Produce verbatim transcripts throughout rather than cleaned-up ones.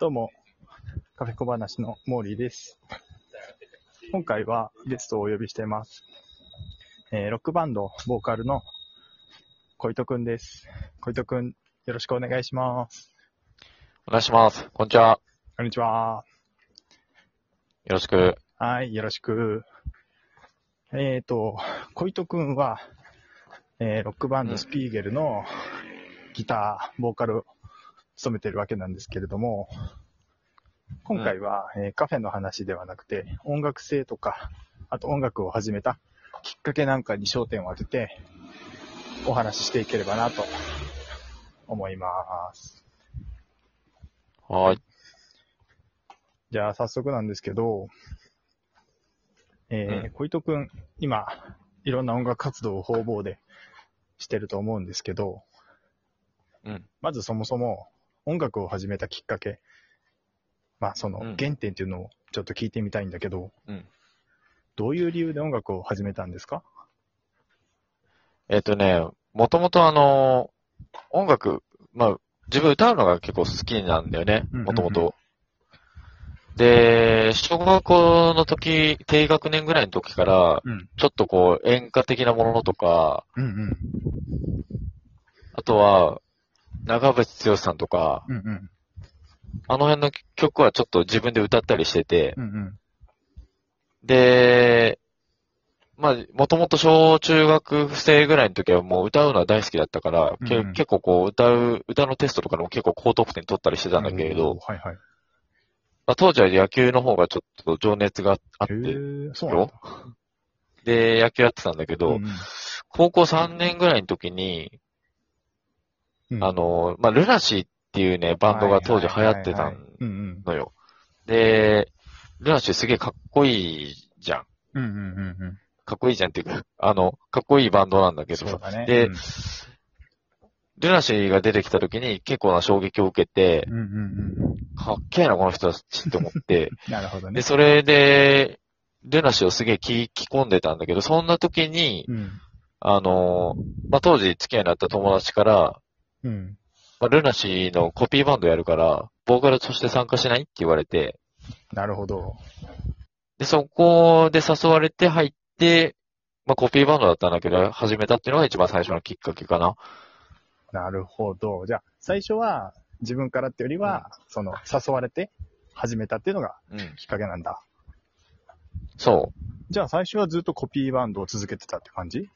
どうも、カフェ小話のモーリーです。今回はゲストをお呼びしています。えー、ロックバンドボーカルの小糸くんです。小糸くん、よろしくお願いします。お願いします。こんにちは。こんにちは。よろしく。はい、よろしく。えっと、小糸くんは、えー、ロックバンドスピーゲルのギター、ボーカルを務めているわけなんですけれども、今回は、うんえー、カフェの話ではなくて、音楽性とか、あと音楽を始めたきっかけなんかに焦点を当てて、お話ししていければなと思います。はい。じゃあ早速なんですけど、えーうん、小糸くん、今、いろんな音楽活動を方々でしてると思うんですけど、うん、まずそもそも音楽を始めたきっかけ、まあその原点っていうのをちょっと聞いてみたいんだけど、うん、どういう理由で音楽を始めたんですか？えっとね、もともとあの、音楽、まあ自分歌うのが結構好きなんだよね、もともと。で、小学校の時、低学年ぐらいの時から、うん、ちょっとこう演歌的なものとか、うんうん、あとは、長渕剛さんとか、うんうん、あの辺の曲はちょっと自分で歌ったりしてて、うんうん、で、まあ、もともと小中学生ぐらいの時はもう歌うのは大好きだったから、うんうん、結構こう歌う、歌のテストとかでも結構高得点取ったりしてたんだけれど、はいはい、まあ、当時は野球の方がちょっと情熱があって、そうで、野球やってたんだけど、うんうん、高校さんねんぐらいの時に、うん、あの、まあ、ルナシーっていうね、バンドが当時流行ってたのよ。で、ルナシーすげえかっこいいじゃん。うんうんうんうん、かっこいいじゃんっていうか、あの、かっこいいバンドなんだけど、そうだね、で、うん、ルナシーが出てきた時に結構な衝撃を受けて、かっけえな、この人たちって思って、なるほどね、で、それで、ルナシーをすげえ聞き込んでたんだけど、そんな時に、うん、あの、まあ、当時付き合いになった友達から、うんまあ、ルナシーのコピーバンドやるから、ボーカルとして参加しないって言われて。なるほど。で、そこで誘われて入って、まあ、コピーバンドだったんだけど、始めたっていうのが一番最初のきっかけかな。なるほど。じゃあ、最初は自分からってよりは、うん、その、誘われて始めたっていうのがきっかけなんだ。うん、そう。じゃあ、最初はずっとコピーバンドを続けてたって感じ？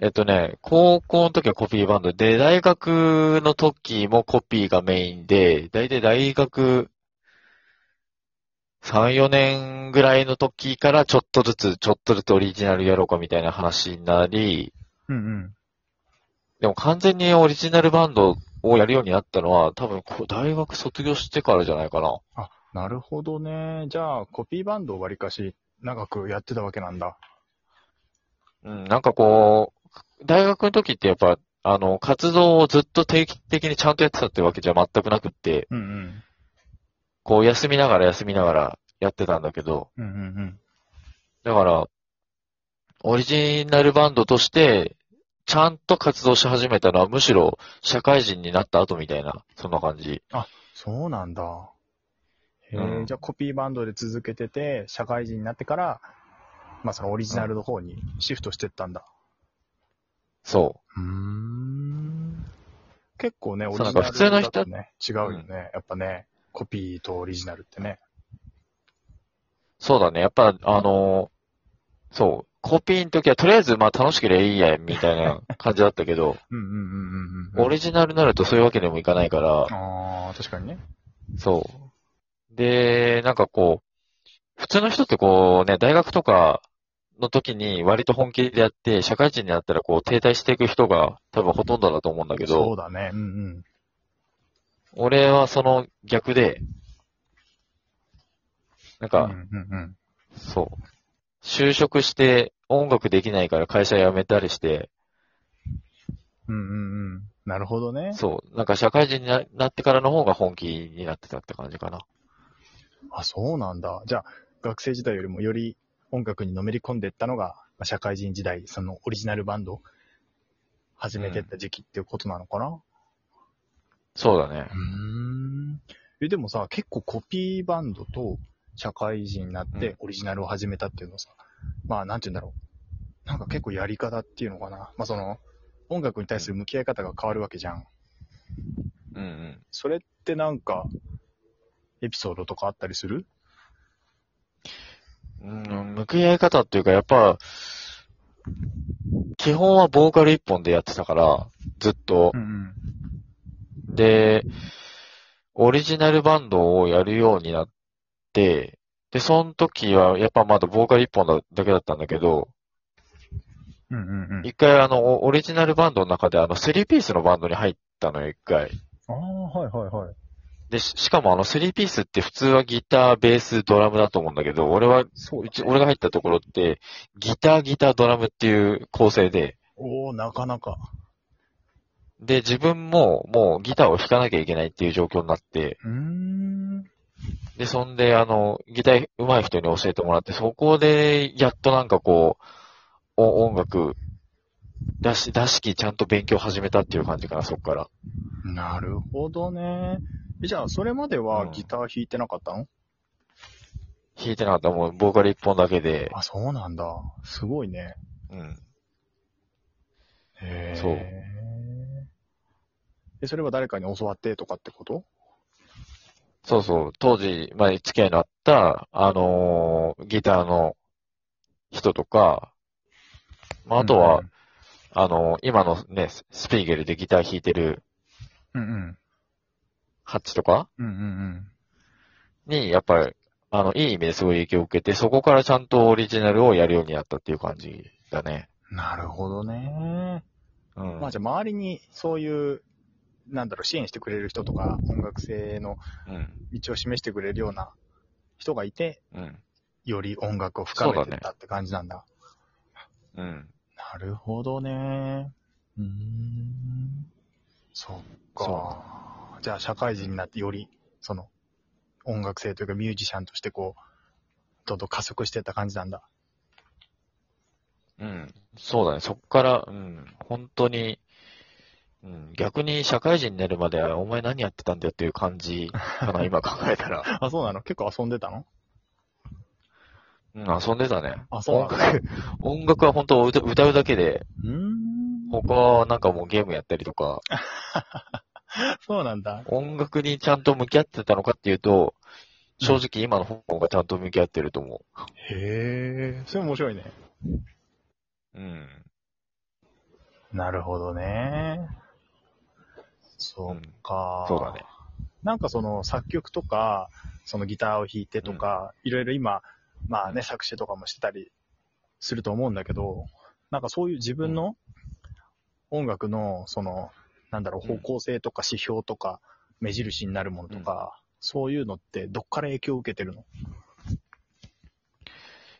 えっとね、高校の時はコピーバンドで、大学の時もコピーがメインで、だいたい大学さん、よねんぐらいの時からちょっとずつ、ちょっとずつオリジナルやろうかみたいな話になり、うんうん、でも完全にオリジナルバンドをやるようになったのは、多分大学卒業してからじゃないかな。あ、なるほどね。じゃあ、コピーバンドをわりかし長くやってたわけなんだ。うん、なんかこう、大学の時ってやっぱ、あの、活動をずっと定期的にちゃんとやってたってわけじゃ全くなくって、うんうん、こう休みながら休みながらやってたんだけど、うんうんうん、だから、オリジナルバンドとして、ちゃんと活動し始めたのはむしろ社会人になった後みたいな、そんな感じ。あ、そうなんだ。へー、うん、じゃあコピーバンドで続けてて、社会人になってから、まあそのオリジナルの方にシフトしてったんだ。うんそう。うん。結構ね、オリジナルだとね、違うよね。うん、やっぱね、コピーとオリジナルってね。そうだね。やっぱ、あの、そう、コピーの時はとりあえず、まあ楽しければいいや、みたいな感じだったけど、オリジナルになるとそういうわけにもいかないから。ああ、確かにね。そう。で、なんかこう、普通の人ってこうね、大学とか、の時に割と本気でやって、社会人になったらこう停滞していく人が多分ほとんどだと思うんだけど。そうだね。うんうん。俺はその逆で、なんか、そう。就職して音楽できないから会社辞めたりして。うんうんうん。なるほどね。そう。なんか社会人になってからの方が本気になってたって感じかな。あ、そうなんだ。じゃあ、学生時代よりもより、音楽にのめり込んでいったのが、社会人時代、そのオリジナルバンドを始めていった時期っていうことなのかな、うん、そうだね。うーん。え、でもさ、結構コピーバンドと社会人になってオリジナルを始めたっていうのさ、うん、まあなんて言うんだろう、なんか結構やり方っていうのかな、まあその音楽に対する向き合い方が変わるわけじゃん。うんうん。それってなんかエピソードとかあったりする？うん、向き合い方っていうかやっぱ基本はボーカル一本でやってたからずっと、うんうん、でオリジナルバンドをやるようになって、でその時はやっぱまだボーカル一本だけだったんだけど、うんうんうん、一回あのオリジナルバンドの中であのスリーピースのバンドに入ったのよ一回。ああはいはいはい。で、しかもあのスリーピースって普通はギター、ベース、ドラムだと思うんだけど、俺は、うち、俺が入ったところって、ギター、ギター、ドラムっていう構成で。おー、なかなか。で、自分ももうギターを弾かなきゃいけないっていう状況になって。うーん。で、そんであの、ギター上手い人に教えてもらって、そこでやっとなんかこう、音楽、出し、出しきちゃんと勉強始めたっていう感じかな、そっから。なるほどね。じゃあ、それまではギター弾いてなかったの？うん、弾いてなかった。もう、ボーカル一本だけで。あ、そうなんだ。すごいね。うん。へぇー。そう。え、それは誰かに教わってとかってこと？そうそう。当時、まあ、付き合いのあった、あのー、ギターの人とか、まあ、あとは、うん、あのー、今のね、スピーゲルでギター弾いてる、うんうん。ハッチとか、うんうんうん、に、やっぱり、あの、いい意味ですごい影響を受けて、そこからちゃんとオリジナルをやるようになったっていう感じだね。なるほどね。うん。まあじゃあ、周りにそういう、なんだろう、支援してくれる人とか、音楽性の道を示してくれるような人がいて、うん、より音楽を深めてったって感じなんだ。そうだね。うん。なるほどね。うーん。そっか。そう、じゃあ社会人になってよりその音楽性というかミュージシャンとしてこうどんどん加速していった感じなんだ。うん、そうだね。そっから、うん、本当に、うん、逆に社会人になるまではお前何やってたんだよっていう感じかな今考えたら。あ、そうなの。結構遊んでたの？うん、遊んでたね。あ、そうなの。音楽、音楽は本当歌、歌うだけで、うーん、他はなんかもうゲームやったりとか。そうなんだ。音楽にちゃんと向き合ってたのかっていうと、正直今の方がちゃんと向き合ってると思う。へー、それ面白いね。うん。なるほどね。そうか、うん。そうだね。なんかその作曲とか、そのギターを弾いてとか、いろいろ今、まあね、作詞とかもしてたりすると思うんだけど、なんかそういう自分の音楽のその、なんだろう、方向性とか指標とか目印になるものとか、うん、そういうのってどっから影響を受けてるの？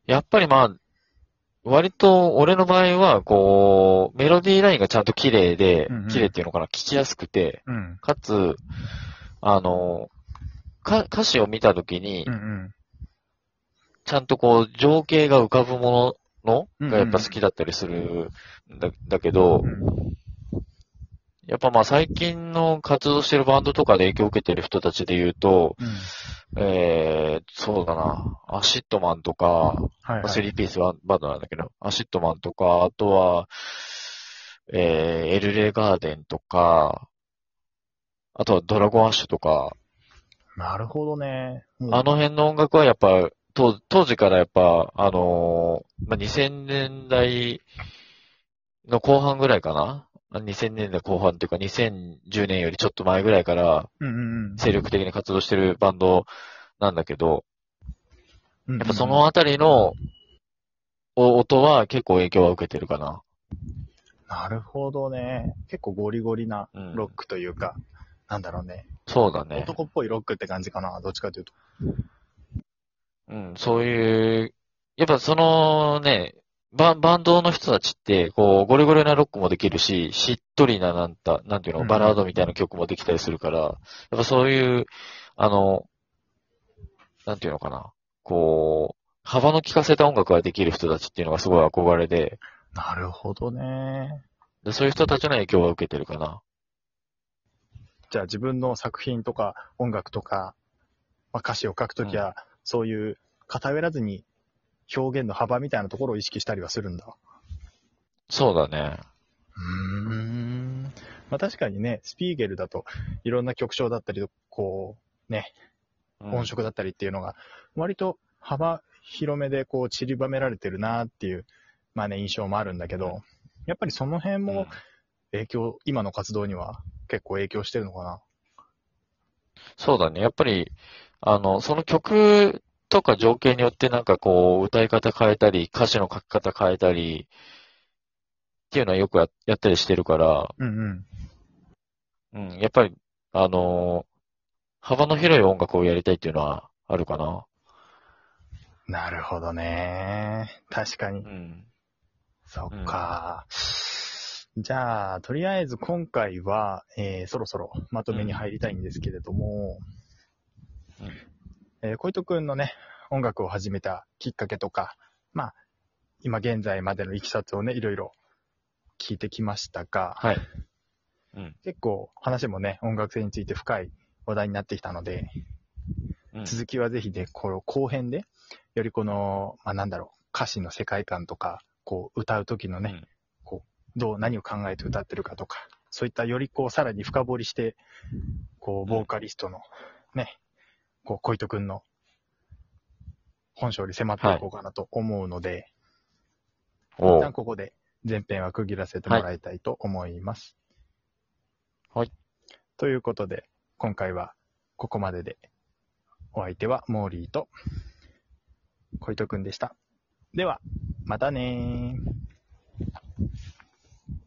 やっぱりまあ割と俺の場合はこうメロディーラインがちゃんと綺麗で、うんうん、綺麗っていうのかな、聞きやすくて、うん、かつあのか歌詞を見たときに、うんうん、ちゃんとこう情景が浮かぶもののがやっぱ好きだったりするんだ、うんうん、だけど、うん、やっぱまあ最近の活動してるバンドとかで影響を受けてる人たちで言うと、うん、えー、そうだな、アシットマンとか、はいはい、スリーピースバンドなんだけど、アシットマンとか、あとは、えー、エルレガーデンとか、あとはドラゴンアッシュとか。なるほどね。うん、あの辺の音楽はやっぱ、当時からやっぱ、あのー、まあ、にせんねんだいの後半ぐらいかな。にせんねんだいこう半というかにせんじゅうねんよりちょっと前ぐらいから精力的に活動してるバンドなんだけど、やっぱそのあたりの音は結構影響は受けてるかな。なるほどね。結構ゴリゴリなロックというか、うん、なんだろうね。そうだね。男っぽいロックって感じかな。どっちかというと。うん、そういう、やっぱそのね、バ, バンドの人たちって、こう、ゴリゴリなロックもできるし、しっとりななんた、なんていうの、バラードみたいな曲もできたりするから、やっぱそういう、あの、なんていうのかな、こう、幅の利かせた音楽ができる人たちっていうのがすごい憧れで。なるほどね。で、そういう人たちの影響は受けてるかな。じゃあ自分の作品とか音楽とか、まあ、歌詞を書くときは、うん、そういう偏らずに表現の幅みたいなところを意識したりはするんだ。そうだね。うーん。まあ確かにね、スピーゲルだといろんな曲調だったり、こうね、音色だったりっていうのが、割と幅広めでこう散りばめられてるなっていう、まあね、印象もあるんだけど、やっぱりその辺も影響、うん、今の活動には結構影響してるのかな。そうだね。やっぱり、あの、その曲とか情景によってなんかこう、歌い方変えたり、歌詞の書き方変えたり、っていうのはよく や, やったりしてるから、うんうんうん、やっぱり、あのー、幅の広い音楽をやりたいっていうのはあるかな。なるほどね。確かに。うん、そっか、うん。じゃあ、とりあえず今回は、えー、そろそろまとめに入りたいんですけれども、うんうんえー、小糸くんのね、音楽を始めたきっかけとか、まあ、今現在までのいきさつをね、いろいろ聞いてきましたが、はいうん、結構話もね音楽性について深い話題になってきたので、うん、続きはぜひでこの後編でよりこの、まあ、なんだろう歌詞の世界観とかこう歌う時のね、うん、こうどう何を考えて歌ってるかとかそういったよりこうさらに深掘りしてこうボーカリストのね、うん、こう小糸くんの本性に迫っていこうかなと思うので、はい、一旦ここで前編は区切らせてもらいたいと思います。はい。ということで、今回はここまでで、お相手はモーリーと小糸くんでした。では、またねー。